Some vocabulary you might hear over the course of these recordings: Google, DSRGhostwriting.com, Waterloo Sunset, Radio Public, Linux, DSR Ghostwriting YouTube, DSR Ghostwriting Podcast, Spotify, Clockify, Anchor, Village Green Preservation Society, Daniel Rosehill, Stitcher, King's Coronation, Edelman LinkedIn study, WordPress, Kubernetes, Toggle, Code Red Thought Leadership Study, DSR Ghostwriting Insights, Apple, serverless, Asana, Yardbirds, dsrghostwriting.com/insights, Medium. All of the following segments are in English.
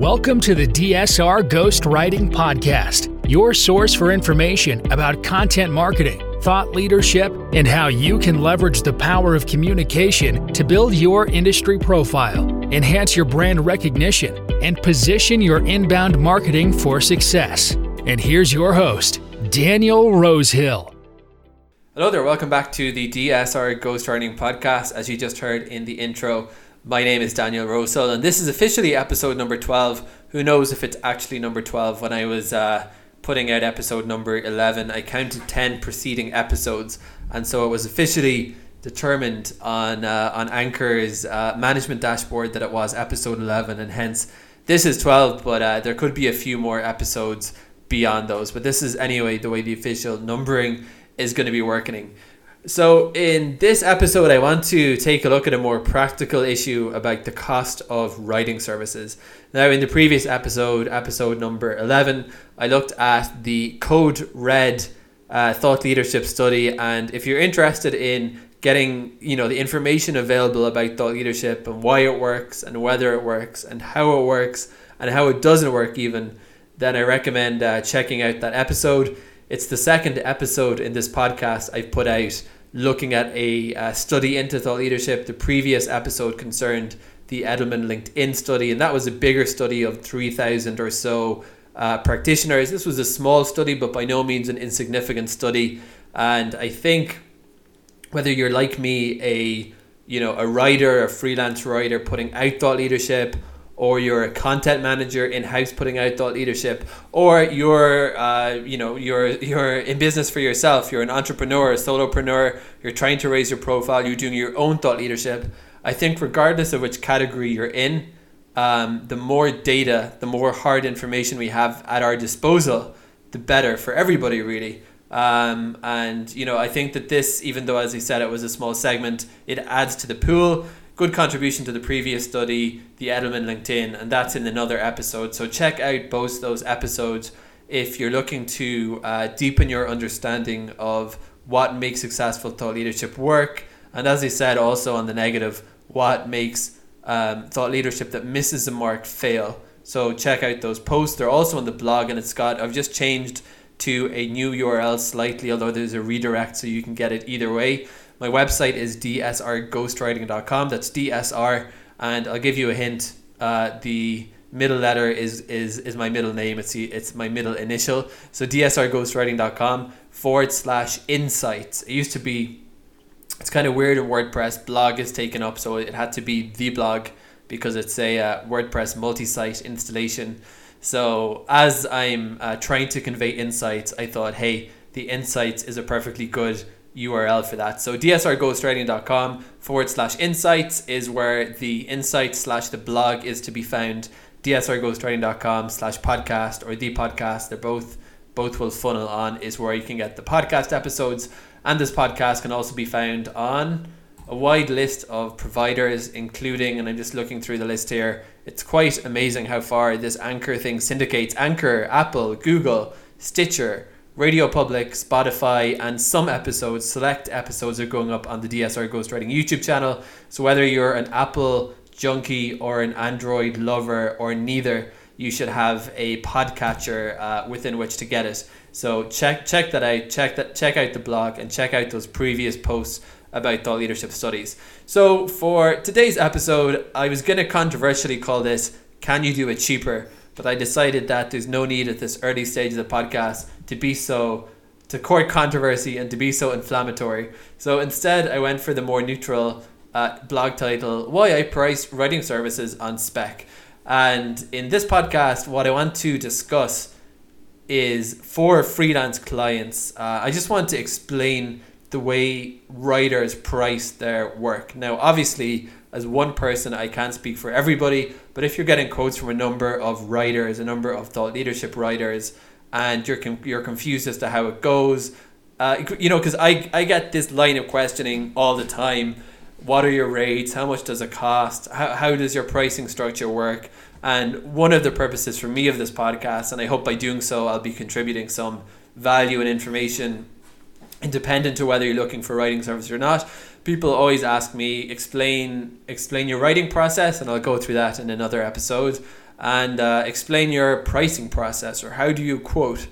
Welcome to the DSR Ghostwriting Podcast, your source for information about content marketing, thought leadership, and how you can leverage the power of communication to build your industry profile, enhance your brand recognition, and position your inbound marketing for success. And here's your host, Daniel Rosehill. Hello there, welcome back to the DSR Ghostwriting Podcast. As you just heard in the intro, my name is Daniel Rosehill, and this is officially episode number 12. Who knows if it's actually number 12? When I was putting out episode number 11, I counted 10 preceding episodes, and so it was officially determined on Anchor's management dashboard that it was episode 11, and hence this is 12, but there could be a few more episodes beyond those. But this is anyway the way the official numbering is going to be working. So in this episode, I want to take a look at a more practical issue about the cost of writing services. Now, in the previous episode, episode number 11, I looked at the Code Red Thought Leadership Study. And if you're interested in getting, you know, the information available about thought leadership and why it works and whether it works and how it works and how it doesn't work even, then I recommend checking out that episode. It's the second episode in this podcast I've put out looking at a study into thought leadership. The previous episode concerned the Edelman LinkedIn study, and that was a bigger study of 3,000 or so practitioners. This was a small study, but by no means an insignificant study. And I think whether you're like me, a writer, a freelance writer putting out thought leadership, or you're a content manager in-house putting out thought leadership, or you're in business for yourself, you're an entrepreneur, a solopreneur, you're trying to raise your profile, you're doing your own thought leadership. I think regardless of which category you're in, the more data, the more hard information we have at our disposal, the better for everybody really. I think that this, even though as I said it was a small segment, it adds to the pool. Good contribution to the previous study, the Edelman LinkedIn, and that's in another episode. So check out both those episodes if you're looking to deepen your understanding of what makes successful thought leadership work. And as I said, also on the negative, what makes thought leadership that misses the mark fail. So check out those posts. They're also on the blog, and it's got, I've just changed to a new URL slightly, although there's a redirect so you can get it either way. My website is dsrghostwriting.com. That's DSR. And I'll give you a hint. The middle letter is my middle name. It's my middle initial. So dsrghostwriting.com/insights. It used to be, it's kind of weird in WordPress. Blog is taken up, so it had to be the blog because it's a WordPress multi-site installation. So as I'm trying to convey insights, I thought, hey, the insights is a perfectly good URL for that. So dsrghostwriting.com/insights is where the insights / the blog is to be found. dsrghostwriting.com/podcast or the podcast. They're both will funnel on is where you can get the podcast episodes. And this podcast can also be found on a wide list of providers, including, and I'm just looking through the list here, it's quite amazing how far this Anchor thing syndicates. Anchor, Apple, Google, Stitcher, Radio Public, Spotify, and some episodes, select episodes are going up on the DSR Ghostwriting YouTube channel. So whether you're an Apple junkie or an Android lover or neither, you should have a podcatcher within which to get it. So check that out, check out the blog, and check out those previous posts about thought leadership studies. So for today's episode, I was going to controversially call this, Can You Do It Cheaper? But I decided that there's no need at this early stage of the podcast to court controversy and to be so inflammatory. So instead, I went for the more neutral blog title, Why I Price Writing Services on Spec. And in this podcast, what I want to discuss is for freelance clients. I just want to explain the way writers price their work. Now, obviously, as one person, I can't speak for everybody, but if you're getting quotes from a number of writers, a number of thought leadership writers, and you're confused as to how it goes, because I get this line of questioning all the time. What are your rates? How much does it cost? How does your pricing structure work? And one of the purposes for me of this podcast, and I hope by doing so, I'll be contributing some value and information independent to whether you're looking for writing service or not. People always ask me, explain your writing process, and I'll go through that in another episode. and explain your pricing process, or how do you quote?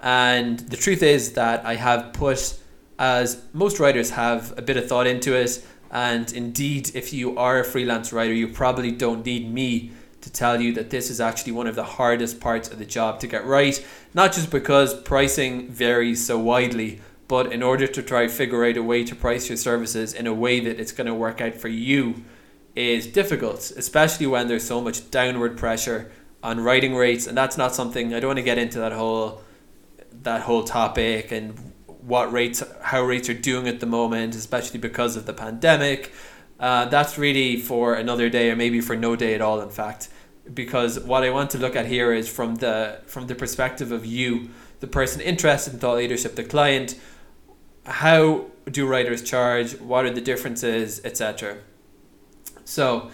And the truth is that I have put, as most writers have, a bit of thought into it. And indeed, if you are a freelance writer, you probably don't need me to tell you that this is actually one of the hardest parts of the job to get right. Not just because pricing varies so widely, but in order to try to figure out a way to price your services in a way that it's going to work out for you is difficult, especially when there's so much downward pressure on writing rates. And that's not something, I don't want to get into that whole topic and how rates are doing at the moment, especially because of the pandemic. That's really for another day, or maybe for no day at all, in fact, because what I want to look at here is from the perspective of you, the person interested in thought leadership, the client. How do writers charge? What are the differences, etc.? So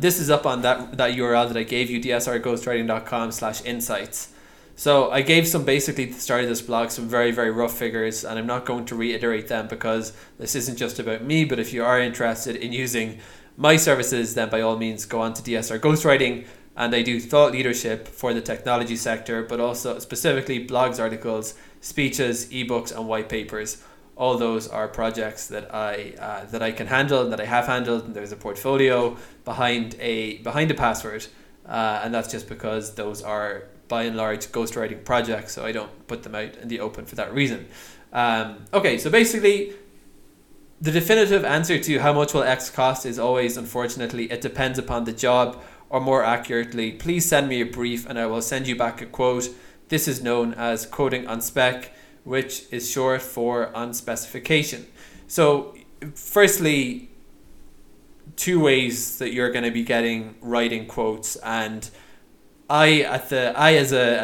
this is up on that URL that I gave you, dsrghostwriting.com/insights. So I gave some, basically at the start of this blog, some very, very rough figures, and I'm not going to reiterate them because this isn't just about me, but if you are interested in using my services, then by all means go on to DSR Ghostwriting, and I do thought leadership for the technology sector, but also specifically blogs, articles, speeches, ebooks, and white papers. All those are projects that I can handle and that I have handled, and there's a portfolio behind a password, and that's just because those are, by and large, ghostwriting projects, so I don't put them out in the open for that reason. Okay, so basically, the definitive answer to how much will X cost is always, unfortunately, it depends upon the job, or more accurately, please send me a brief and I will send you back a quote. This is known as quoting on spec, which is short for on specification. So firstly, two ways that you're going to be getting writing quotes, and I as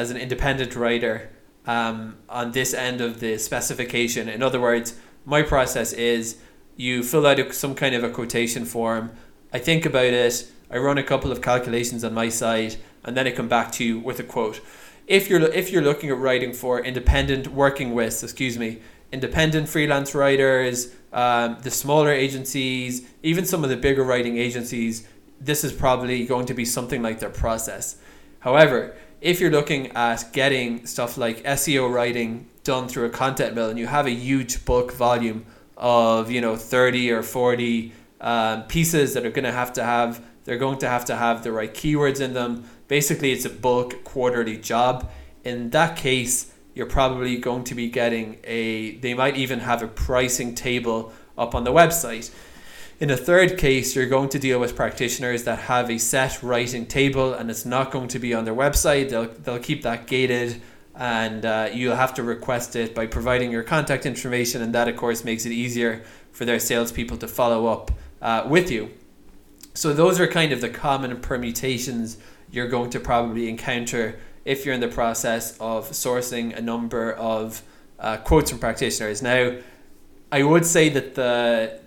an independent writer, on this end of the specification. In other words, my process is you fill out some kind of a quotation form. I think about it. I run a couple of calculations on my side, and then I come back to you with a quote. If you're looking at writing for independent freelance writers, the smaller agencies, even some of the bigger writing agencies, this is probably going to be something like their process. However, if you're looking at getting stuff like SEO writing done through a content mill, and you have a huge bulk volume of 30 or 40 pieces that are going to have, they're going to have the right keywords in them. Basically, it's a bulk quarterly job. In that case, you're probably going to be getting they might even have a pricing table up on the website. In a third case, you're going to deal with practitioners that have a set writing table, and it's not going to be on their website. They'll keep that gated, and you'll have to request it by providing your contact information, and that, of course, makes it easier for their salespeople to follow up with you. So those are kind of the common permutations you're going to probably encounter if you're in the process of sourcing a number of quotes from practitioners. Now, I would say that the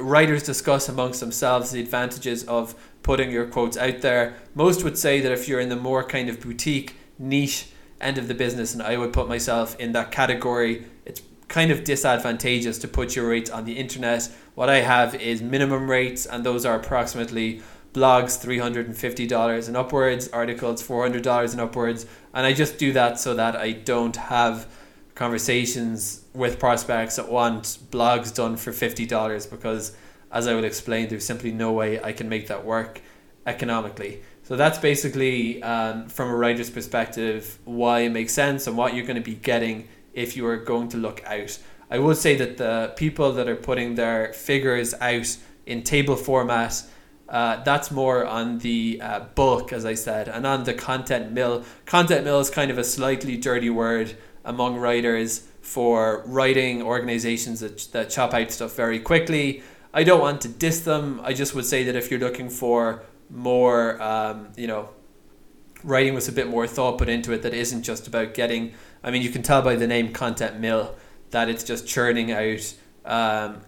writers discuss amongst themselves the advantages of putting your quotes out there. Most would say that if you're in the more kind of boutique, niche end of the business, and I would put myself in that category, it's kind of disadvantageous to put your rates on the internet. What I have is minimum rates, and those are approximately blogs $350 and upwards, articles $400 and upwards, and I just do that so that I don't have conversations with prospects that want blogs done for $50, because, as I would explain, there's simply no way I can make that work economically. So that's basically, from a writer's perspective, why it makes sense and what you're going to be getting if you are going to look out. I would say that the people that are putting their figures out in table format, that's more on the bulk, as I said, and on the content mill. Content mill is kind of a slightly dirty word among writers for writing organizations that chop out stuff very quickly. I don't want to diss them. I just would say that if you're looking for more, writing with a bit more thought put into it, that isn't just about getting, I mean, you can tell by the name content mill that it's just churning out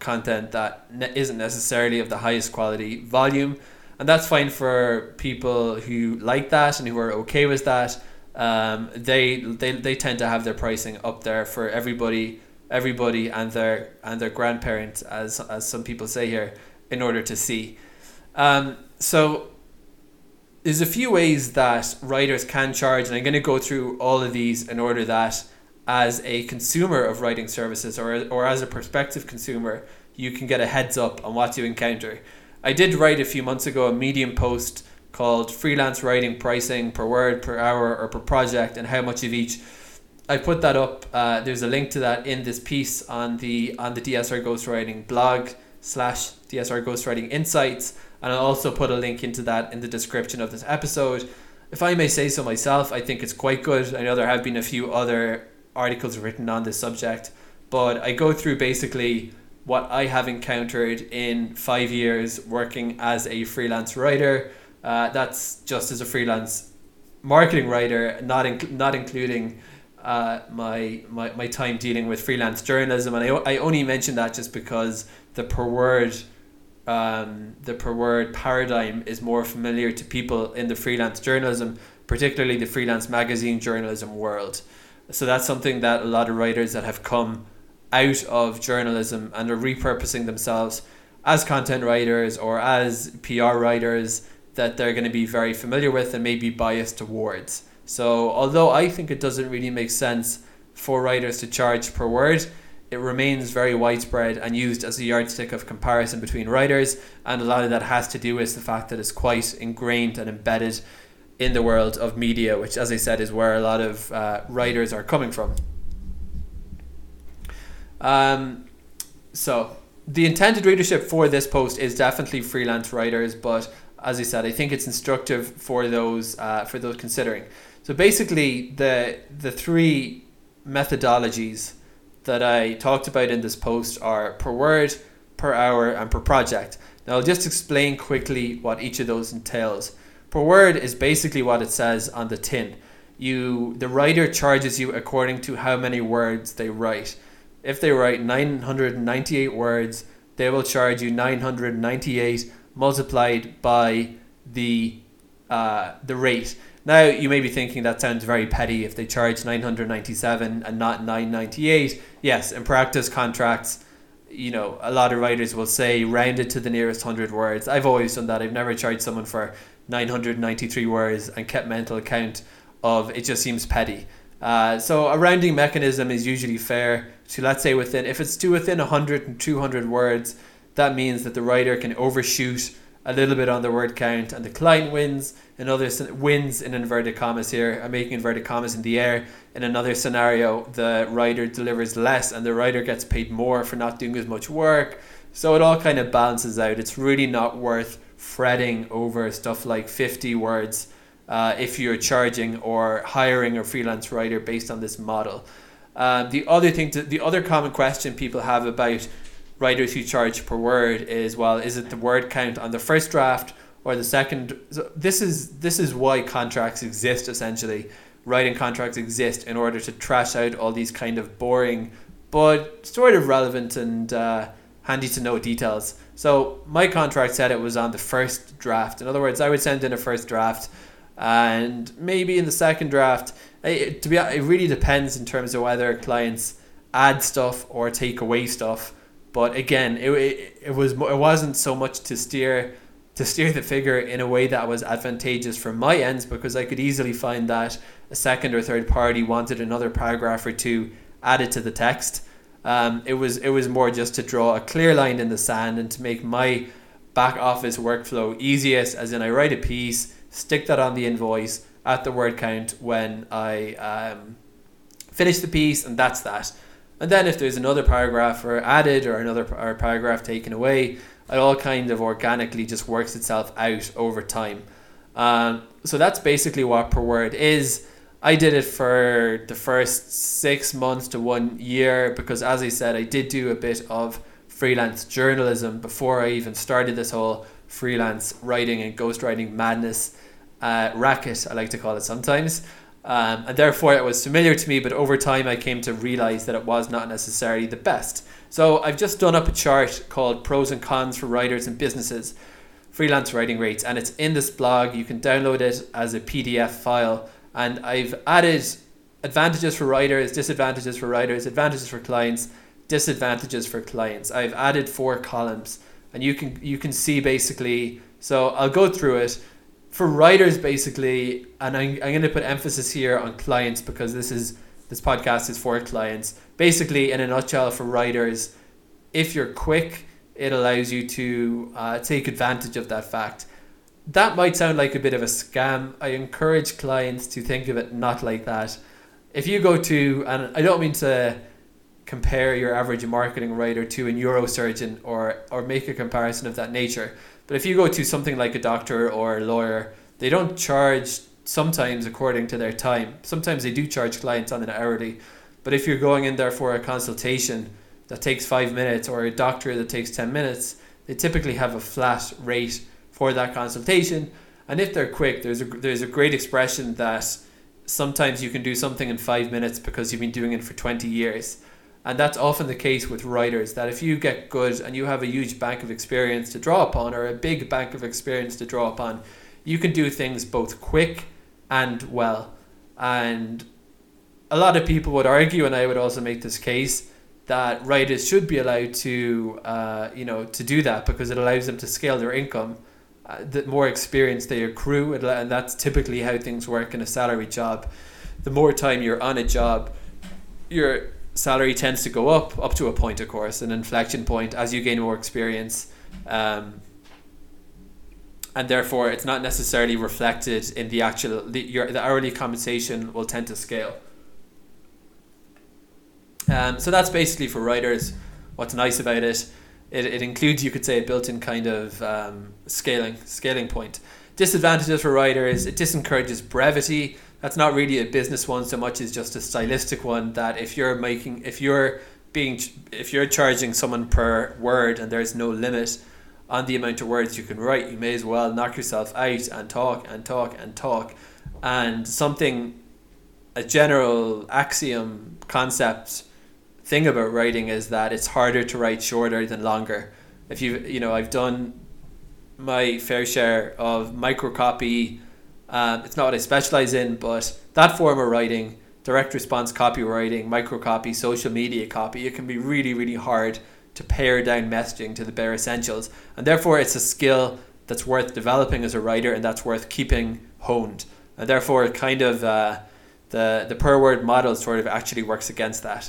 content that isn't necessarily of the highest quality volume. And that's fine for people who like that and who are okay with that. They tend to have their pricing up there for everybody and their grandparents, as some people say here, in order to see. So there's a few ways that writers can charge, and I'm going to go through all of these in order that as a consumer of writing services or as a prospective consumer, you can get a heads up on what you encounter. I did write a few months ago a Medium post called Freelance Writing Pricing per Word, per Hour, or per Project and How Much of Each. I put that up. There's a link to that in this piece on the DSR Ghostwriting blog / DSR Ghostwriting Insights. And I'll also put a link into that in the description of this episode. If I may say so myself, I think it's quite good. I know there have been a few other articles written on this subject, but I go through basically what I have encountered in 5 years working as a freelance writer. That's just as a freelance marketing writer, not including my time dealing with freelance journalism. And I only mention that just because the per word paradigm is more familiar to people in the freelance journalism, particularly the freelance magazine journalism world. So that's something that a lot of writers that have come out of journalism and are repurposing themselves as content writers or as PR writers that they're going to be very familiar with and maybe biased towards. So although I think it doesn't really make sense for writers to charge per word, it remains very widespread and used as a yardstick of comparison between writers, and a lot of that has to do with the fact that it's quite ingrained and embedded in the world of media, which, as I said, is where a lot of writers are coming from. So the intended readership for this post is definitely freelance writers, but as I said, I think it's instructive for those considering. So basically, the three methodologies that I talked about in this post are per word, per hour, and per project. Now I'll just explain quickly what each of those entails. Per word is basically what it says on the tin. The writer charges you according to how many words they write. If they write 998 words, they will charge you 998 multiplied by the rate. Now, you may be thinking that sounds very petty if they charge 997 and not 998. Yes, in practice contracts, a lot of writers will say round it to the nearest 100 words. I've always done that. I've never charged someone for 993 words and kept mental account of it. Just seems petty. So a rounding mechanism is usually fair. So let's say if it's within 100 and 200 words, that means that the writer can overshoot a little bit on the word count and the client wins. Another wins in inverted commas here. I'm making inverted commas in the air. In another scenario, the writer delivers less and the writer gets paid more for not doing as much work. So it all kind of balances out. It's really not worth fretting over stuff like 50 words if you're charging or hiring a freelance writer based on this model. The other common question people have about writers who charge per word is, well, is it the word count on the first draft or the second? So this is why contracts exist, essentially. Writing contracts exist in order to trash out all these kind of boring but sort of relevant and handy to know details. So my contract said it was on the first draft. In other words, I would send in a first draft, and maybe in the second draft, it really depends in terms of whether clients add stuff or take away stuff. But again, it wasn't so much to steer the figure in a way that was advantageous from my ends, because I could easily find that a second or third party wanted another paragraph or two added to the text. It was more just to draw a clear line in the sand and to make my back office workflow easiest, as in I write a piece, stick that on the invoice at the word count when I finish the piece, and that's that. And then if there's another paragraph or added or another paragraph taken away, it all kind of organically just works itself out over time. So that's basically what per word is. I did it for the first 6 months to 1 year because, as I said, I did do a bit of freelance journalism before I even started this whole freelance writing and ghostwriting madness racket, I like to call it sometimes. And therefore it was familiar to me, but over time I came to realize that it was not necessarily the best. So I've just done up a chart called Pros and Cons for Writers and Businesses, Freelance Writing Rates, and it's in this blog. You can download it as a PDF file, and I've added advantages for writers, disadvantages for writers, advantages for clients, disadvantages for clients. I've added 4 columns, and you can see basically, so I'll go through it. for writers, basically, and I'm going to put emphasis here on clients because this podcast is for clients. Basically, in a nutshell, for writers, if you're quick, it allows you to take advantage of that fact. That might sound like a bit of a scam. I encourage clients to think of it not like that. If you go to, and I don't mean to compare your average marketing writer to a neurosurgeon or make a comparison of that nature, but if you go to something like a doctor or a lawyer, they don't charge sometimes according to their time. Sometimes they do charge clients on an hourly, but if you're going in there for a consultation that takes 5 minutes or a doctor that takes 10 minutes, they typically have a flat rate for that consultation. And if they're quick, there's a great expression that sometimes you can do something in 5 minutes because you've been doing it for 20 years. And that's often the case with writers, that if you get good and you have a huge bank of experience to draw upon, or a big bank of experience to draw upon, you can do things both quick and well. And a lot of people would argue, and I would also make this case, that writers should be allowed to do that because it allows them to scale their income. The more experience they accrue, and that's typically how things work in a salary job. The more time you're on a job, your salary tends to go up to a point, of course, an inflection point as you gain more experience. And therefore, it's not necessarily reflected in the actual, the hourly compensation will tend to scale. So that's basically for writers. What's nice about it, it includes, you could say, a built-in kind of scaling point. Disadvantages for writers, it disencourages brevity. That's not really a business one so much as just a stylistic one, that if you're charging someone per word and there's no limit on the amount of words you can write, you may as well knock yourself out and talk. And a general axiom, concept, thing about writing is that it's harder to write shorter than longer. If I've done my fair share of microcopy. It's not what I specialize in, but that form of writing, direct response copywriting, microcopy, social media copy, it can be really, really hard to pare down messaging to the bare essentials. And therefore, it's a skill that's worth developing as a writer, and that's worth keeping honed. And therefore, it kind of... The per word model sort of actually works against that.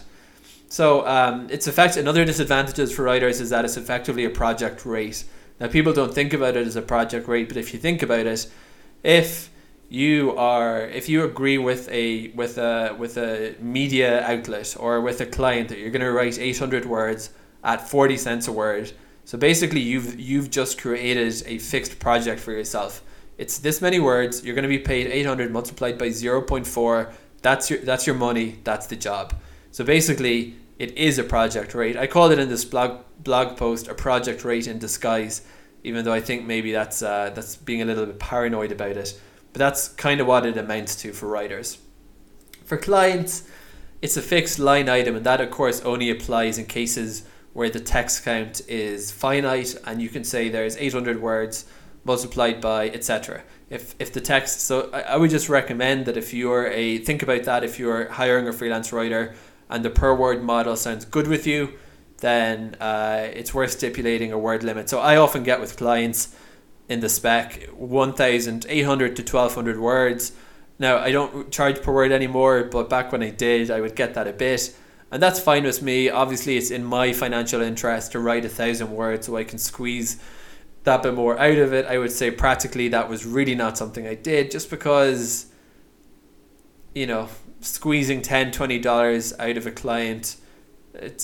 So another disadvantage for writers is that it's effectively a project rate. Now, people don't think about it as a project rate, but if you think about it, if you agree with a media outlet or with a client that you're going to write 800 words at 40 cents a word, so basically you've just created a fixed project for yourself. It's this many words. You're going to be paid 800 multiplied by 0.4. That's your money. That's the job. So basically, it is a project rate. I called it in this blog post a project rate in disguise, even though I think maybe that's being a little bit paranoid about it. But that's kind of what it amounts to for writers. For clients, it's a fixed line item, and that, of course, only applies in cases where the text count is finite, and you can say there's 800 words multiplied by, etc. If the text, so I would just recommend that if you're hiring a freelance writer and the per word model sounds good with you, then it's worth stipulating a word limit. So I often get with clients in the spec 1,800 to 1,200 words. Now, I don't charge per word anymore, but back when I did, I would get that a bit. And that's fine with me. Obviously, it's in my financial interest to write 1,000 words so I can squeeze that bit more out of it. I would say practically that was really not something I did, just because, squeezing $10-$20 out of a client, it's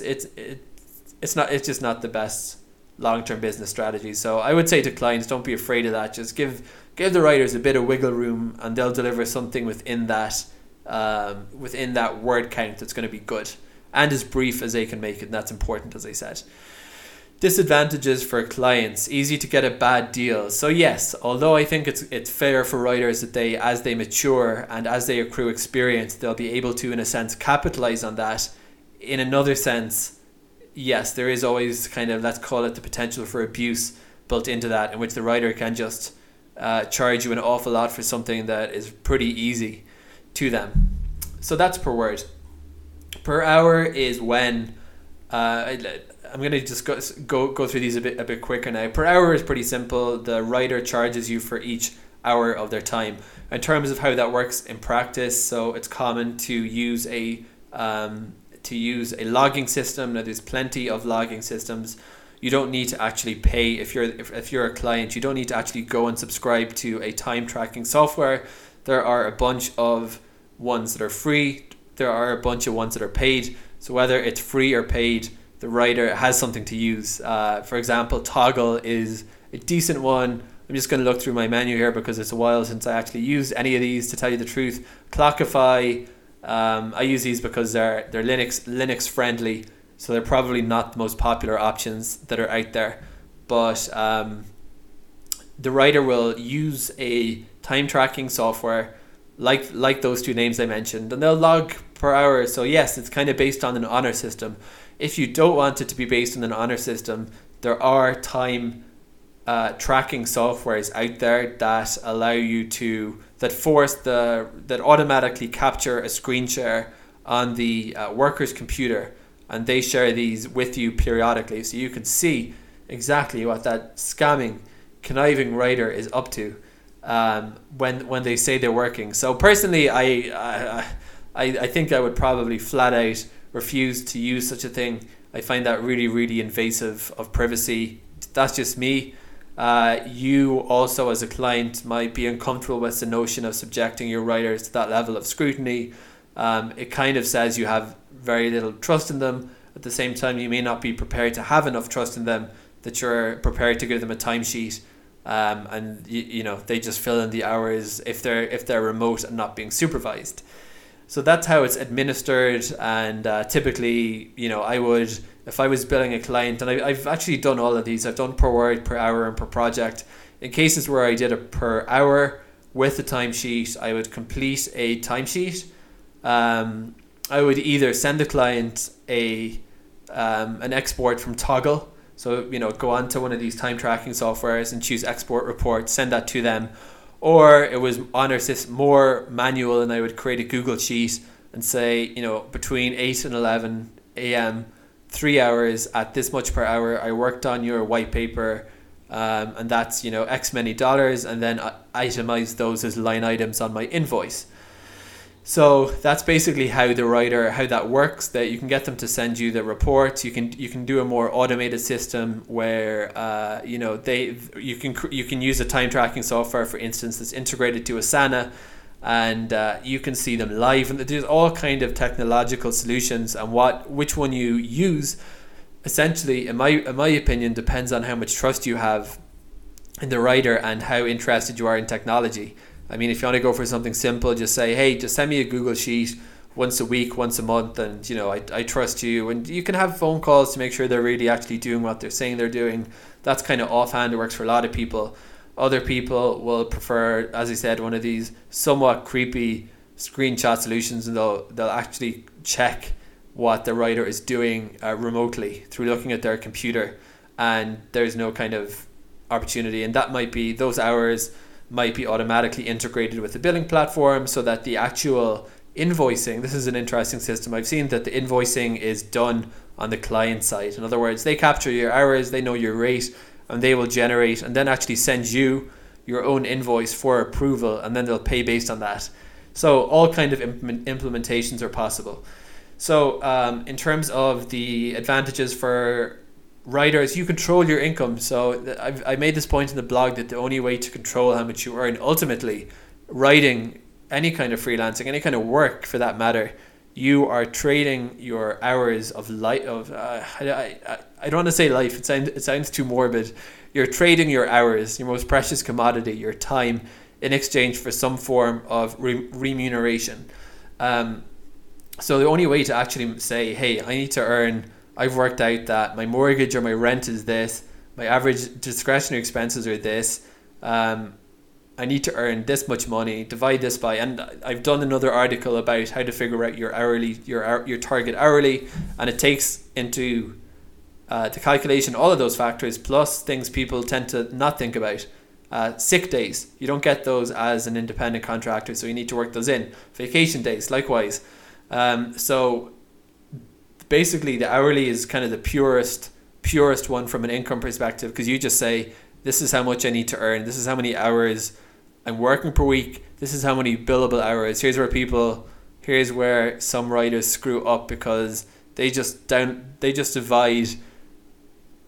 just not the best long-term business strategy. So I would say to clients, don't be afraid of that. Just give the writers a bit of wiggle room, and they'll deliver something within that word count that's going to be good and as brief as they can make it. And that's important, as I said. Disadvantages for clients, easy to get a bad deal. So yes, although I think it's fair for writers that they, as they mature and as they accrue experience, they'll be able to, in a sense, capitalize on that. In another sense, yes, there is always kind of, let's call it, the potential for abuse built into that, in which the writer can just charge you an awful lot for something that is pretty easy to them. So that's per word. Per hour is when... I'm going to just go through these a bit quicker now. Per hour is pretty simple. The writer charges you for each hour of their time. In terms of how that works in practice, so it's common to use a logging system. Now, there's plenty of logging systems. You don't need to actually pay if you're a client. You don't need to actually go and subscribe to a time tracking software. There are a bunch of ones that are free. There are a bunch of ones that are paid. So whether it's free or paid, the writer has something to use. For example, Toggle is a decent one. I'm just going to look through my menu here because it's a while since I actually used any of these, to tell you the truth. Clockify, I use these because they're Linux friendly. So they're probably not the most popular options that are out there. But the writer will use a time tracking software like those two names I mentioned, and they'll log per hour. So yes, it's kind of based on an honor system. If you don't want it to be based on an honor system, there are time tracking softwares out there that allow you to, that automatically capture a screen share on the worker's computer. And they share these with you periodically, so you can see exactly what that scamming, conniving writer is up to when they say they're working. So personally, I think I would probably flat out refuse to use such a thing. I find that really, really invasive of privacy. That's just me. You also, as a client, might be uncomfortable with the notion of subjecting your writers to that level of scrutiny. It kind of says you have very little trust in them. At the same time, you may not be prepared to have enough trust in them that you're prepared to give them a timesheet, and you know they just fill in the hours if they're remote and not being supervised. So that's how it's administered. And typically, you know, I would, if I was billing a client, and I've actually done all of these. I've done per word, per hour, and per project. In cases where I did a per hour with a timesheet, I would complete a timesheet. I would either send the client an export from Toggle, so you know, go on to one of these time tracking softwares and choose export report, send that to them, or it was honor system more manual, and I would create a Google sheet and say, you know, between 8 and 11 a.m., 3 hours at this much per hour, I worked on your white paper, and that's, you know, X many dollars, and then I itemize those as line items on my invoice. So that's basically how that works. That you can get them to send you the reports. You can do a more automated system where you can use a time tracking software, for instance, that's integrated to Asana, and you can see them live. And there's all kind of technological solutions, and which one you use, essentially, in my opinion, depends on how much trust you have in the writer and how interested you are in technology. I mean, if you want to go for something simple, just say, hey, just send me a Google sheet once a week, once a month, and, you know, I trust you. And you can have phone calls to make sure they're really actually doing what they're saying they're doing. That's kind of offhand. It works for a lot of people. Other people will prefer, as I said, one of these somewhat creepy screenshot solutions, and they'll actually check what the writer is doing remotely through looking at their computer. And there's no kind of opportunity. And that might be those hours might be automatically integrated with the billing platform, so that the actual invoicing, this is an interesting system. I've seen that the invoicing is done on the client side. In other words, they capture your hours, they know your rate, and they will generate and then actually send you your own invoice for approval, and then they'll pay based on that. So all kind of implementations are possible. So in terms of the advantages for writers, you control your income. So I made this point in the blog that the only way to control how much you earn, ultimately, writing, any kind of freelancing, any kind of work for that matter, you are trading your hours of life. I don't want to say life. It sounds too morbid. You're trading your hours, your most precious commodity, your time, in exchange for some form of remuneration. So the only way to actually say, hey, I need to earn, I've worked out that my mortgage or my rent is this, my average discretionary expenses are this, I need to earn this much money, divide this by, and I've done another article about how to figure out your target hourly, and it takes into the calculation all of those factors, plus things people tend to not think about. Sick days, you don't get those as an independent contractor, so you need to work those in. Vacation days, likewise. So basically, the hourly is kind of the purest one from an income perspective, because you just say, this is how much I need to earn, this is how many hours I'm working per week, this is how many billable hours. Here's where some writers screw up, because they just divide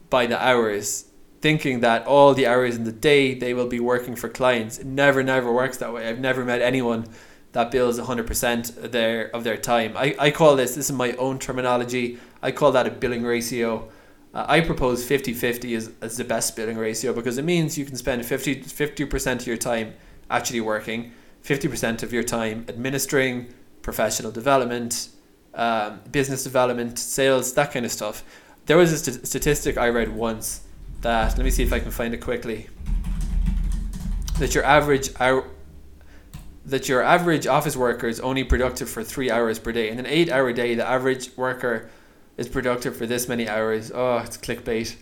by the hours, thinking that all the hours in the day they will be working for clients. It never works that way. I've never met anyone that bills 100% of their time. I call this is my own terminology, I call that a billing ratio. I propose 50-50 as the best billing ratio, because it means you can spend 50% of your time actually working, 50% of your time administering, professional development, business development, sales, that kind of stuff. There was a statistic I read once that, let me see if I can find it quickly, that your average office worker is only productive for 3 hours per day. In an 8-hour day, the average worker is productive for this many hours. Oh, it's clickbait.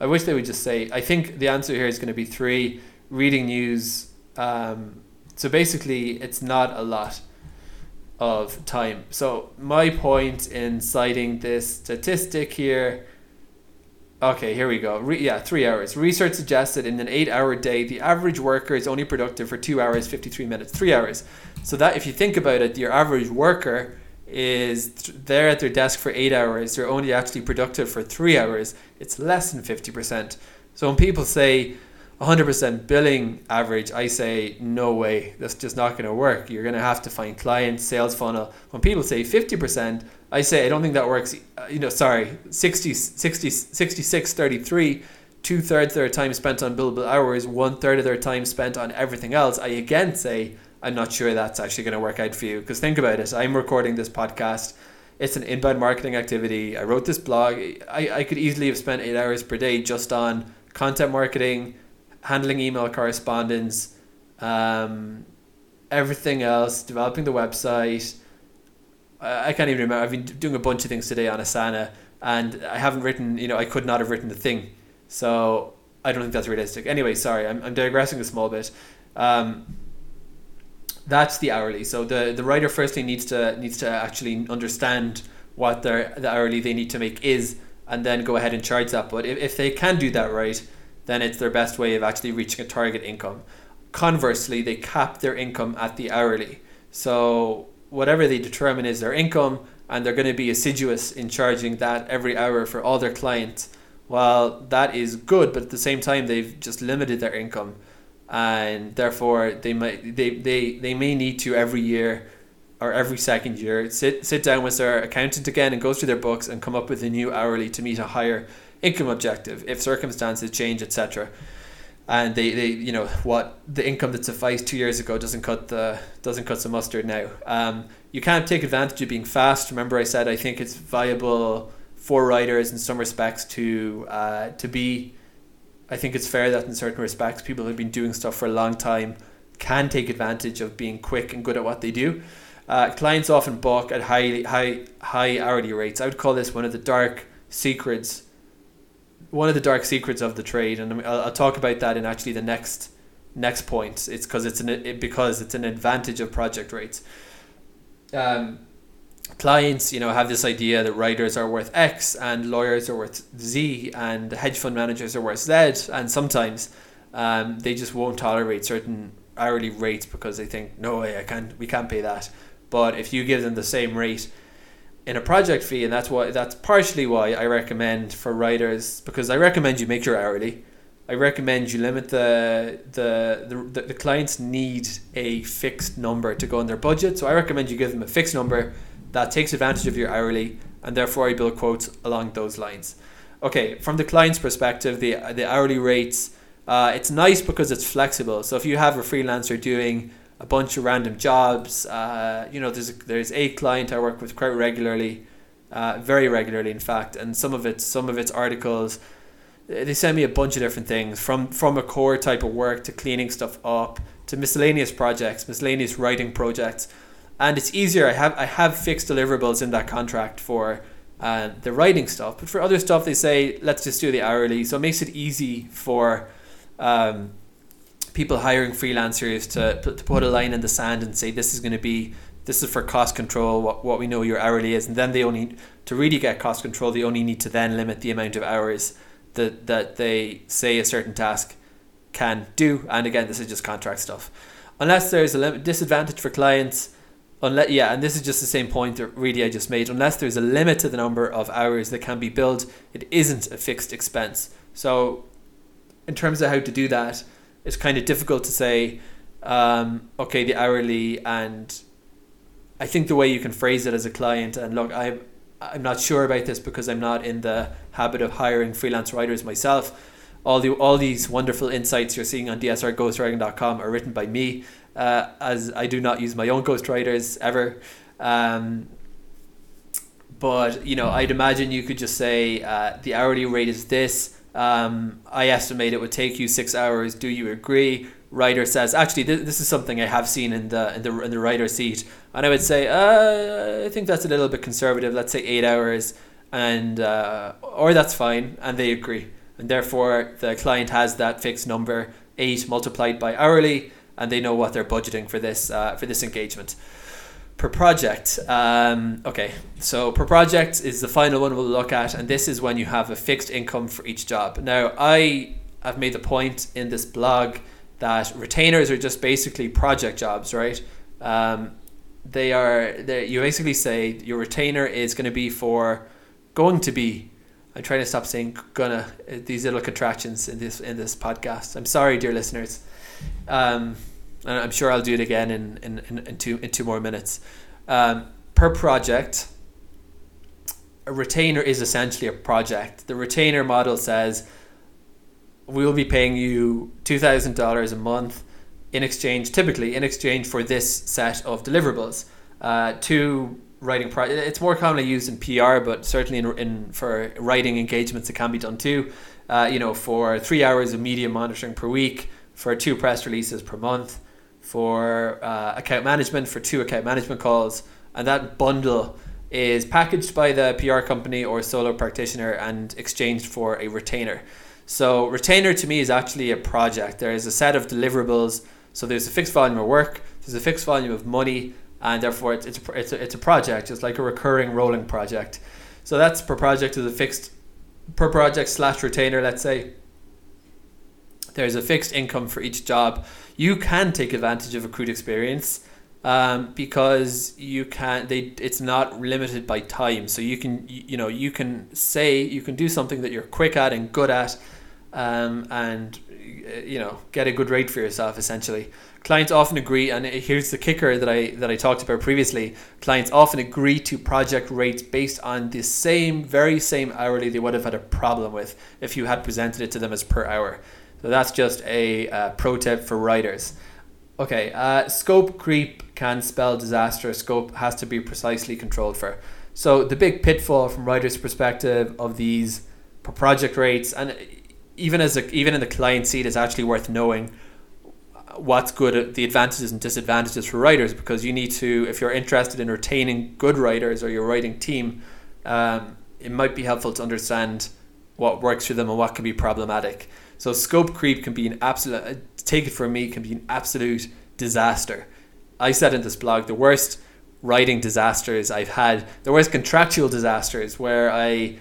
I wish they would just say, I think the answer here is going to be 3, reading news. So basically, it's not a lot of time. So my point in citing this statistic here, okay, here we go. 3 hours. Research suggests that in an 8-hour day, the average worker is only productive for 2 hours, 53 minutes, 3 hours. So that, if you think about it, your average worker is there at their desk for 8 hours. They're only actually productive for 3 hours. It's less than 50%. So when people say 100% billing average, I say, no way. That's just not going to work. You're going to have to find clients, sales funnel. When people say 50%, I say, I don't think that works. 66-33, 2/3 of their time spent on billable hours, 1/3 of their time spent on everything else. I again say, I'm not sure that's actually going to work out for you, because think about it. I'm recording this podcast. It's an inbound marketing activity. I wrote this blog. I could easily have spent 8 hours per day just on content marketing, handling email correspondence, everything else, developing the website. I can't even remember. I've been doing a bunch of things today on Asana, and I haven't written, I could not have written the thing. So I don't think that's realistic. Anyway, sorry, I'm digressing a small bit. That's the hourly. So the writer firstly needs to actually understand what the hourly they need to make is, and then go ahead and charge that. But if they can do that right, then it's their best way of actually reaching a target income. Conversely, they cap their income at the hourly. So whatever they determine is their income, and they're going to be assiduous in charging that every hour for all their clients. Well, that is good, but at the same time, they've just limited their income. And therefore, they may need to every year or every second year sit down with their accountant again and go through their books and come up with a new hourly to meet a higher income objective if circumstances change, etc. And what the income that sufficed 2 years ago doesn't cut the mustard now. You can't take advantage of being fast. Remember, I said I think it's viable for writers in some respects to be. I think it's fair that in certain respects, people who've been doing stuff for a long time can take advantage of being quick and good at what they do. Clients often balk at high hourly rates. I would call this one of the dark secrets of the trade, and I'll talk about that in actually the next point. It's because it's an advantage of project rates. Clients, have this idea that writers are worth X and lawyers are worth Z and hedge fund managers are worth Z, and sometimes they just won't tolerate certain hourly rates because they think, no way, we can't pay that. But if you give them the same rate in a project fee, and that's partially why I recommend for writers, because I recommend you make your hourly. I recommend you limit the clients need a fixed number to go in their budget, so I recommend you give them a fixed number that takes advantage of your hourly, and therefore I build quotes along those lines. Okay, from the client's perspective, the hourly rates, it's nice because it's flexible. So if you have a freelancer doing a bunch of random jobs, there's a client I work with quite regularly, very regularly in fact, and some of its articles, they send me a bunch of different things, from a core type of work to cleaning stuff up to miscellaneous writing projects. And it's easier. I have fixed deliverables in that contract for the writing stuff, but for other stuff they say let's just do the hourly. So it makes it easy for people hiring freelancers to put a line in the sand and say this is for cost control, what we know your hourly is, and then they only, to really get cost control, they only need to then limit the amount of hours that they say a certain task can do. And again, this is just contract stuff. Unless there's a limit disadvantage for clients, and this is just the same point that really I just made. Unless there's a limit to the number of hours that can be billed, it isn't a fixed expense. So in terms of how to do that, it's kind of difficult to say, okay, the hourly, and I think the way you can phrase it as a client, and look, I'm not sure about this because I'm not in the habit of hiring freelance writers myself. All these wonderful insights you're seeing on dsrghostwriting.com are written by me, as I do not use my own ghostwriters ever. But you know, I'd imagine you could just say the hourly rate is this. I estimate it would take you 6 hours. Do you agree? Writer says, actually, this is something I have seen in the writer seat, and I would say, I think that's a little bit conservative. Let's say 8 hours, and or that's fine, and they agree. And therefore, the client has that fixed number, 8 multiplied by hourly, and they know what they're budgeting for this engagement. Per project. Okay, so per project is the final one we'll look at, and this is when you have a fixed income for each job. Now, I have made the point in this blog that retainers are just basically project jobs, right? You basically say your retainer is going to be I'm trying to stop saying gonna, these little contractions in this podcast. I'm sorry, dear listeners. And I'm sure I'll do it again in two more minutes. Per project, a retainer is essentially a project. The retainer model says, we will be paying you $2,000 a month typically in exchange for this set of deliverables. It's more commonly used in PR, but certainly for writing engagements it can be done too. For 3 hours of media monitoring per week, for 2 press releases per month, for account management, for 2 account management calls, and that bundle is packaged by the PR company or solo practitioner and exchanged for a retainer. So retainer to me is actually a project. There is a set of deliverables, so there's a fixed volume of work, there's a fixed volume of money, and therefore it's a project. It's like a recurring rolling project. So that's per project is a fixed, per project / retainer, let's say. There's a fixed income for each job. You can take advantage of accrued experience because you can. It's not limited by time. So you can do something that you're quick at and good at, and get a good rate for yourself essentially. Clients often agree, and here's the kicker that I talked about previously. Clients often agree to project rates based on the very same hourly they would have had a problem with if you had presented it to them as per hour. So that's just a pro tip for writers. Okay, scope creep can spell disaster. Scope has to be precisely controlled for. So the big pitfall from writers' perspective of these per project rates, and even in the client seat, it's actually worth knowing what's good, the advantages and disadvantages for writers, because you need to, if you're interested in retaining good writers or your writing team, it might be helpful to understand what works for them and what can be problematic. So scope creep can be an absolute disaster. I said in this blog, the worst writing disasters I've had, the worst contractual disasters where I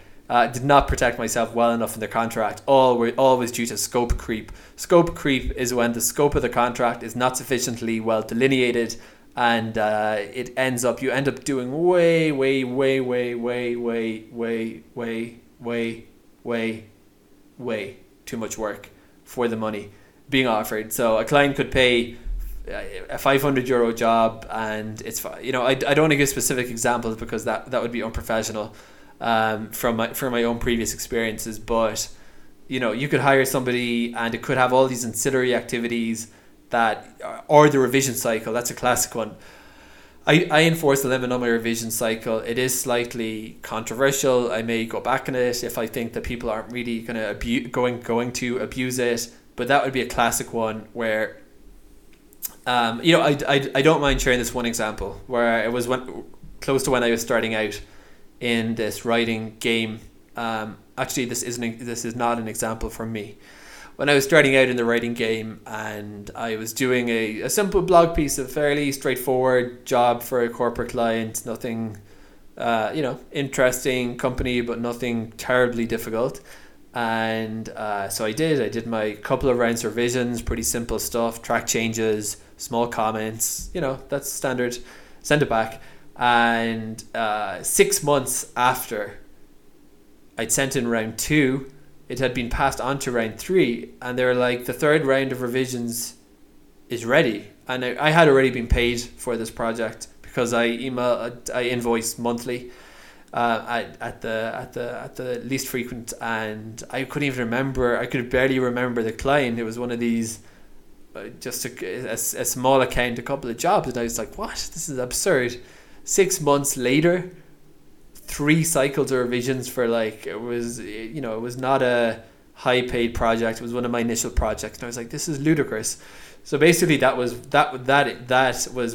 did not protect myself well enough in the contract, all were always due to scope creep. Scope creep is when the scope of the contract is not sufficiently well delineated, and you end up doing way too much work for the money being offered. So a client could pay a €500 job, and it's I don't want to give specific examples because that would be unprofessional. From my own previous experiences, but you could hire somebody and it could have all these ancillary activities or the revision cycle. That's a classic one. I enforce the limit on my revision cycle. It is slightly controversial. I may go back on it if I think that people aren't really going to abuse it, but that would be a classic one where I don't mind sharing this one example where it was close to when I was starting out in this writing game. Actually, this is not an example for me. When I was starting out in the writing game, and I was doing a simple blog piece, a fairly straightforward job for a corporate client, nothing interesting company, but nothing terribly difficult. And so I did my couple of rounds of revisions, pretty simple stuff, track changes, small comments, you know, that's standard, send it back. And 6 months after I'd sent in round 2, it had been passed on to round 3, and they were like, the third round of revisions is ready. And I had already been paid for this project because I invoiced monthly at the least frequent, and I couldn't even remember. I could barely remember the client. It was one of these, just a small account, a couple of jobs, and I was like, "What? This is absurd." 6 months later, 3 cycles of revisions for it was not a high paid project. It was one of my initial projects, and I was like, "This is ludicrous." So basically, that was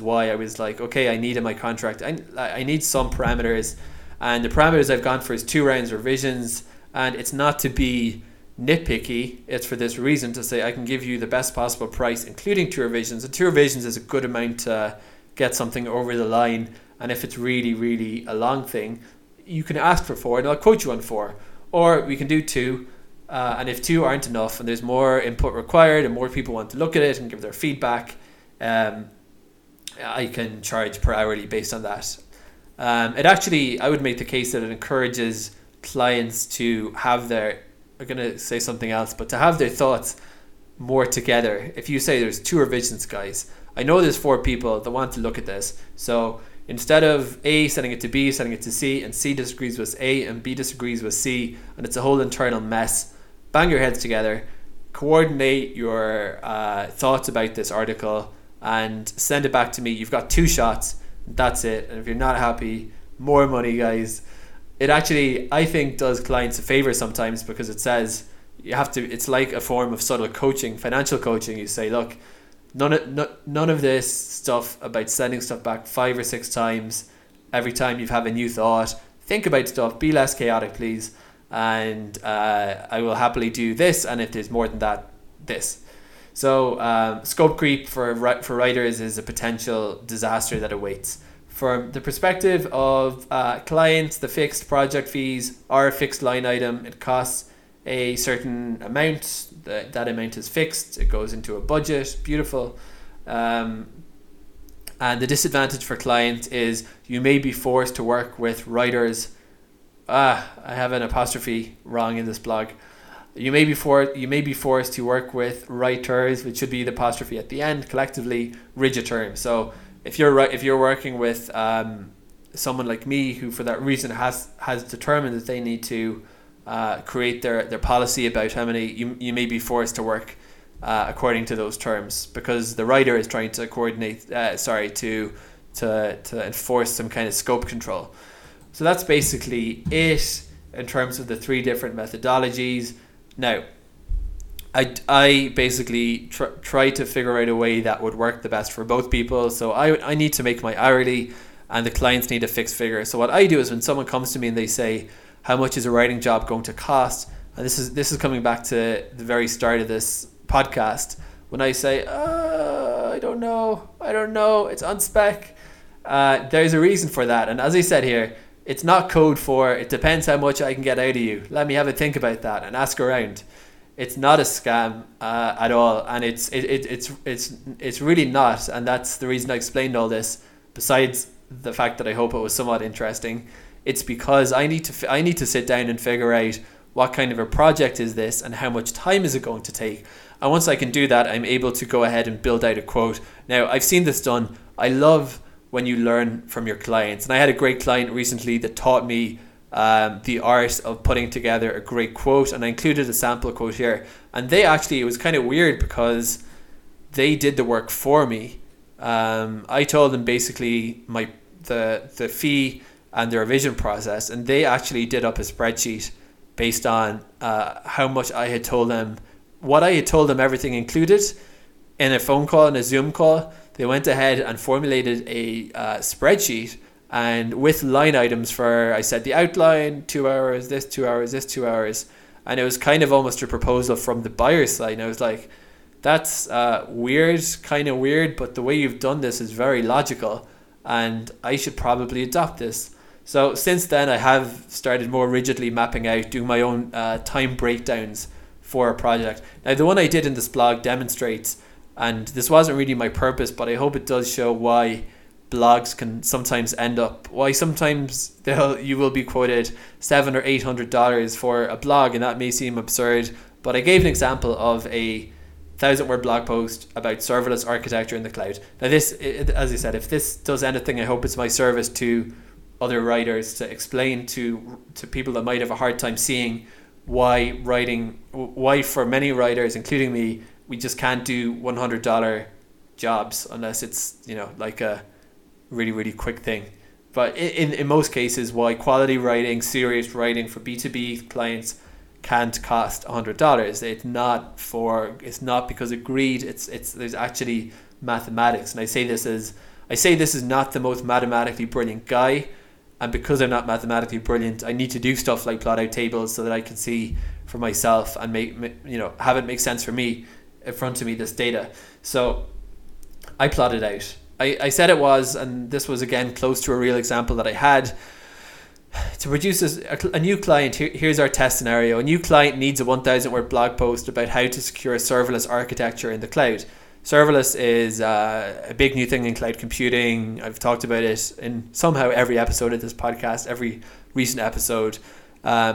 why I was like, "Okay, I need in my contract. I need some parameters." And the parameters I've gone for is 2 rounds of revisions, and it's not to be nitpicky. It's for this reason, to say I can give you the best possible price, including 2 revisions. And 2 revisions is a good amount to get something over the line. And if it's really, really a long thing, you can ask for 4, and I'll quote you on 4. Or we can do 2, and if 2 aren't enough, and there's more input required, and more people want to look at it and give their feedback, I can charge per hourly based on that. I would make the case that it encourages clients to have their thoughts more together. If you say there's 2 revisions, guys, I know there's 4 people that want to look at this. So instead of A sending it to B, sending it to C, and C disagrees with A and B disagrees with C, and it's a whole internal mess, bang your heads together, coordinate your thoughts about this article, and send it back to me. You've got 2 shots. That's it. And if you're not happy, more money, guys. It actually, I think, does clients a favor sometimes, because it says you have to, it's like a form of subtle coaching, financial coaching. You say, look, none of this stuff about sending stuff back 5 or 6 times every time you have a new thought. Think about stuff, be less chaotic, please. And I will happily do this. And if there's more than that, this. So scope creep for writers is a potential disaster that awaits. From the perspective of clients, the fixed project fees are a fixed line item. It costs a certain amount. That amount is fixed. It goes into a budget. Beautiful. And the disadvantage for clients is you may be forced to work with writers. I have an apostrophe wrong in this blog. You may be forced to work with writers, which should be the apostrophe at the end, collectively rigid terms. So if you're working with someone like me, who for that reason has determined that they need to create their policy about how many, you may be forced to work according to those terms, because the writer is trying to coordinate. To enforce some kind of scope control. So that's basically it in terms of the 3 different methodologies. Now, I basically try to figure out a way that would work the best for both people. So I need to make my hourly, and the clients need a fixed figure. So what I do is, when someone comes to me and they say, how much is a writing job going to cost? And this is coming back to the very start of this podcast, when I say, I don't know, it's on spec. There's a reason for that. And as I said here, it's not code for, it depends how much I can get out of you. Let me have a think about that and ask around. It's not a scam at all. And it's really not. And that's the reason I explained all this, besides the fact that I hope it was somewhat interesting. It's because I need to sit down and figure out what kind of a project is this and how much time is it going to take. And once I can do that, I'm able to go ahead and build out a quote. Now, I've seen this done. I love when you learn from your clients. And I had a great client recently that taught me the art of putting together a great quote, and I included a sample quote here. And they actually, it was kind of weird because they did the work for me. I told them basically the fee and the revision process, and they actually did up a spreadsheet based on how much I had told them, what I had told them, everything included, in a phone call and a Zoom call. They went ahead and formulated a spreadsheet, and with line items for, I said the outline, 2 hours, this 2 hours, this 2 hours. And it was kind of almost a proposal from the buyer's side. And I was like, that's kind of weird, but the way you've done this is very logical, and I should probably adopt this. So since then, I have started more rigidly mapping out, doing my own time breakdowns for a project. Now, the one I did in this blog demonstrates, and this wasn't really my purpose, but I hope it does show why blogs can sometimes end up, why sometimes you will be quoted $700 or $800 for a blog, and that may seem absurd, but I gave an example of a 1,000-word blog post about serverless architecture in the cloud. Now this, as I said, if this does anything, I hope it's my service to other writers to explain to people that might have a hard time seeing why writing, why for many writers, including me, we just can't do $100 jobs unless it's, you know, like a really, really quick thing. But in most cases, why quality writing, serious writing for B2B clients can't cost $100. It's not because of greed. There's actually mathematics. And I say this is not the most mathematically brilliant guy. And because I'm not mathematically brilliant, I need to do stuff like plot out tables so that I can see for myself and have it make sense for me in front of me, this data. So I plotted out. I said it was, and this was again close to a real example that I had. To produce a new client, here's our test scenario. A new client needs a 1,000-word blog post about how to secure serverless architecture in the cloud. Serverless is a big new thing in cloud computing. I've talked about it in somehow every episode of this podcast, every recent episode,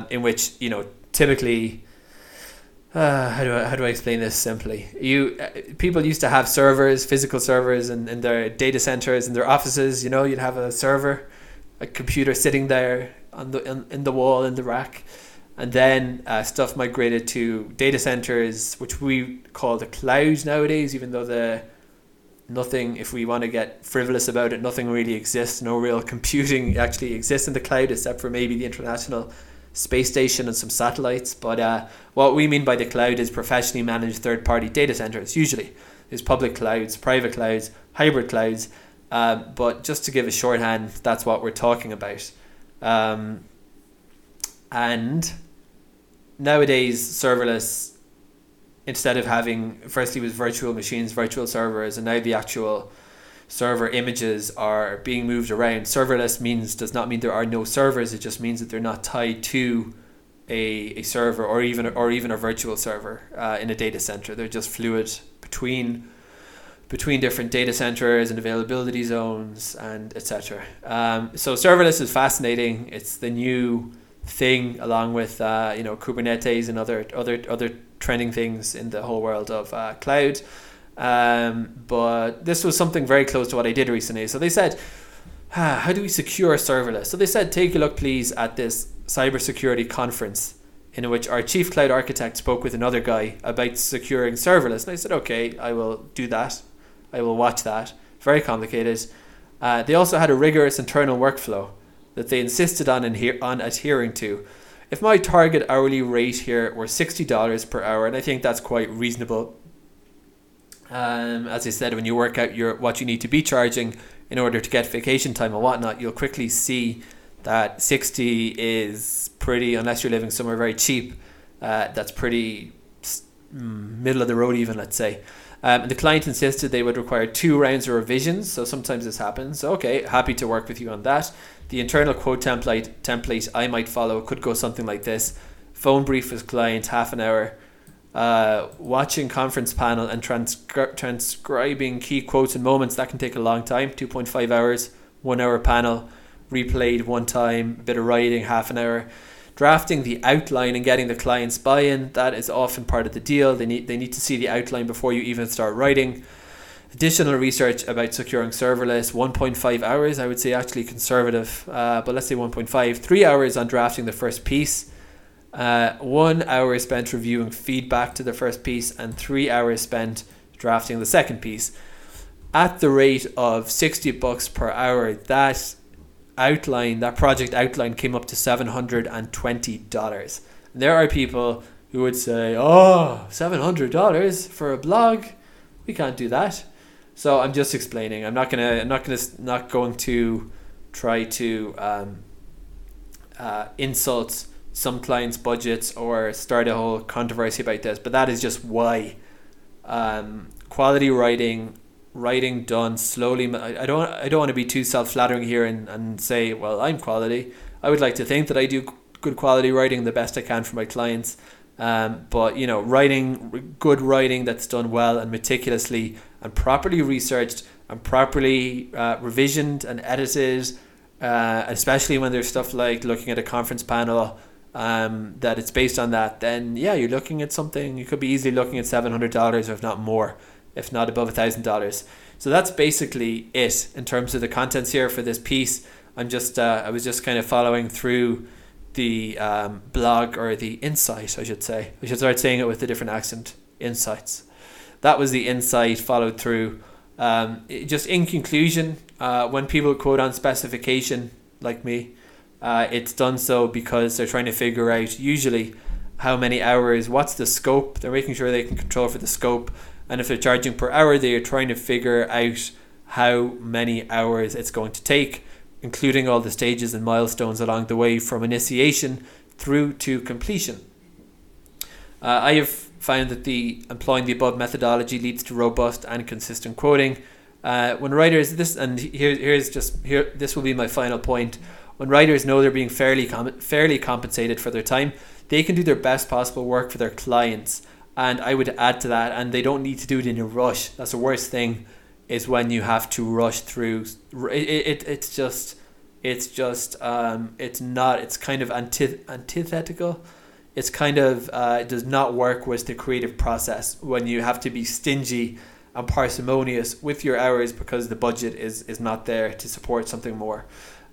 in which, you know, typically, how do I explain this simply? People used to have servers, physical servers in their data centers, in their offices. You know, you'd have a server, a computer sitting there on the in the wall, in the rack. And then stuff migrated to data centers, which we call the cloud nowadays, even though nothing, if we want to get frivolous about it, nothing really exists. No real computing actually exists in the cloud, except for maybe the International Space Station and some satellites. But what we mean by the cloud is professionally managed third-party data centers, usually. There's public clouds, private clouds, hybrid clouds. But just to give a shorthand, that's what we're talking about. And nowadays, serverless, instead of having, firstly it was virtual machines, virtual servers, and now the actual server images are being moved around. Serverless does not mean there are no servers, it just means that they're not tied to a server or even a virtual server in a data center. They're just fluid between different data centers and availability zones and etc. So serverless is fascinating. It's the new thing, along with Kubernetes and other trending things in the whole world of cloud. But this was something very close to what I did recently. So they said, how do we secure serverless? So they said, take a look please at this cybersecurity conference in which our chief cloud architect spoke with another guy about securing serverless. And I said, okay, I will do that. I will watch that. Very complicated. They also had a rigorous internal workflow that they insisted on adhering to. If my target hourly rate here were $60 per hour, and I think that's quite reasonable, as I said, when you work out what you need to be charging in order to get vacation time and whatnot, you'll quickly see that 60 is pretty, unless you're living somewhere very cheap, that's pretty middle of the road even, let's say. The client insisted they would require 2 rounds of revisions, so sometimes this happens. Okay, happy to work with you on that. The internal quote template I might follow could go something like this. Phone brief with client, half an hour. Watching conference panel and transcribing key quotes and moments, that can take a long time, 2.5 hours, 1-hour panel, replayed one time, bit of writing, half an hour. Drafting the outline and getting the client's buy-in, that is often part of the deal. They need to see the outline before you even start writing. Additional research about securing serverless, 1.5 hours, I would say actually conservative, but let's say 1.5. 3 hours on drafting the first piece, 1 hour spent reviewing feedback to the first piece, and 3 hours spent drafting the second piece. At the rate of $60 per hour, that project outline came up to $720. And there are people who would say, oh, $700 for a blog? We can't do that. So I'm just explaining. I'm not going to try to insult some clients' budgets or start a whole controversy about this, but that is just why quality writing writing done slowly. I don't want to be too self-flattering here and say, well, I'm quality. I would like to think that I do good quality writing the best I can for my clients. But, you know, good writing that's done well and meticulously and properly researched and properly revisioned and edited, especially when there's stuff like looking at a conference panel that it's based on that, then yeah, you're looking at something, you could be easily looking at $700 or if not more, if not above $1,000. So that's basically it in terms of the contents here for this piece. I'm just I was just kind of following through the blog, or the insight, I should say. We should start saying it with a different accent. Insights. That was the insight followed through. Just in conclusion, when people quote on specification like me, it's done so because they're trying to figure out usually how many hours, what's the scope. They're making sure they can control for the scope. And if they're charging per hour, they're trying to figure out how many hours it's going to take, including all the stages and milestones along the way from initiation through to completion. I have found that employing the above methodology leads to robust and consistent quoting. When writers, this will be my final point. When writers know they're being fairly compensated for their time, they can do their best possible work for their clients. And I would add to that, and they don't need to do it in a rush. That's the worst thing, is when you have to rush through it. It's kind of antithetical. It's kind of it does not work with the creative process when you have to be stingy and parsimonious with your hours because the budget is not there to support something more.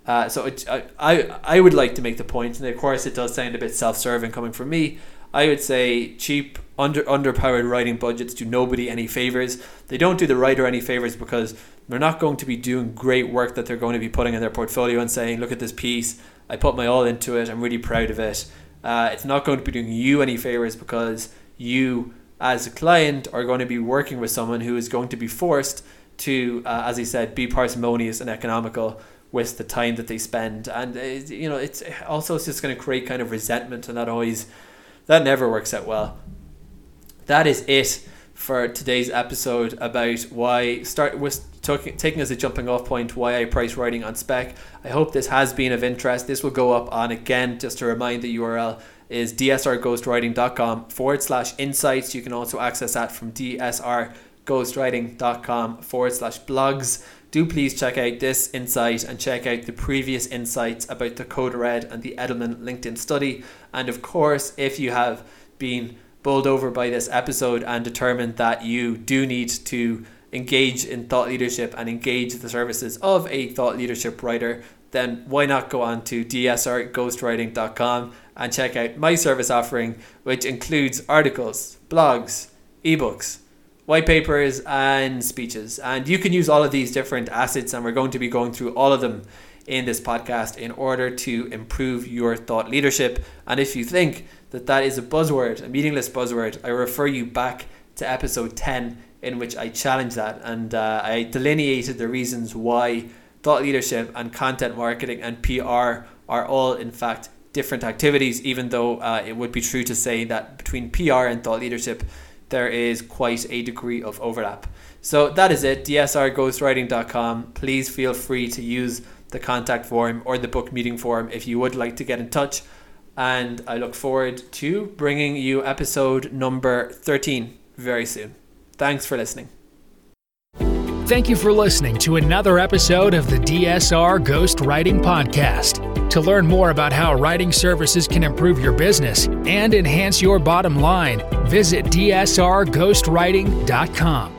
So I would like to make the point, and of course it does sound a bit self-serving coming from me. I would say cheap, underpowered writing budgets do nobody any favors. They don't do the writer any favors because they're not going to be doing great work that they're going to be putting in their portfolio and saying, look at this piece, I put my all into it, I'm really proud of it. It's not going to be doing you any favors because you, as a client, are going to be working with someone who is going to be forced to, as I said, be parsimonious and economical with the time that they spend. And, you know, it's just going to create kind of resentment, and that never works out well. That is it for today's episode about why taking as a jumping off point why I price writing on spec. I hope this has been of interest. This will go up on, again, just to remind, the URL is dsrghostwriting.com/insights. You can also access that from dsrghostwriting.com/blogs. Do please check out this insight and check out the previous insights about the Code Red and the Edelman LinkedIn study. And of course, if you have been bowled over by this episode and determined that you do need to engage in thought leadership and engage the services of a thought leadership writer, then why not go on to dsrghostwriting.com and check out my service offering, which includes articles, blogs, ebooks, white papers and speeches. And you can use all of these different assets, and we're going to be going through all of them in this podcast in order to improve your thought leadership. And if you think that is a buzzword, a meaningless buzzword, I refer you back to episode 10, in which I challenge that, and I delineated the reasons why thought leadership and content marketing and PR are all in fact different activities, even though it would be true to say that between PR and thought leadership there is quite a degree of overlap. So that is it, dsrghostwriting.com. Please feel free to use the contact form or the book meeting form if you would like to get in touch. And I look forward to bringing you episode number 13 very soon. Thanks for listening. Thank you for listening to another episode of the DSR Ghostwriting Podcast. To learn more about how writing services can improve your business and enhance your bottom line, visit dsrghostwriting.com.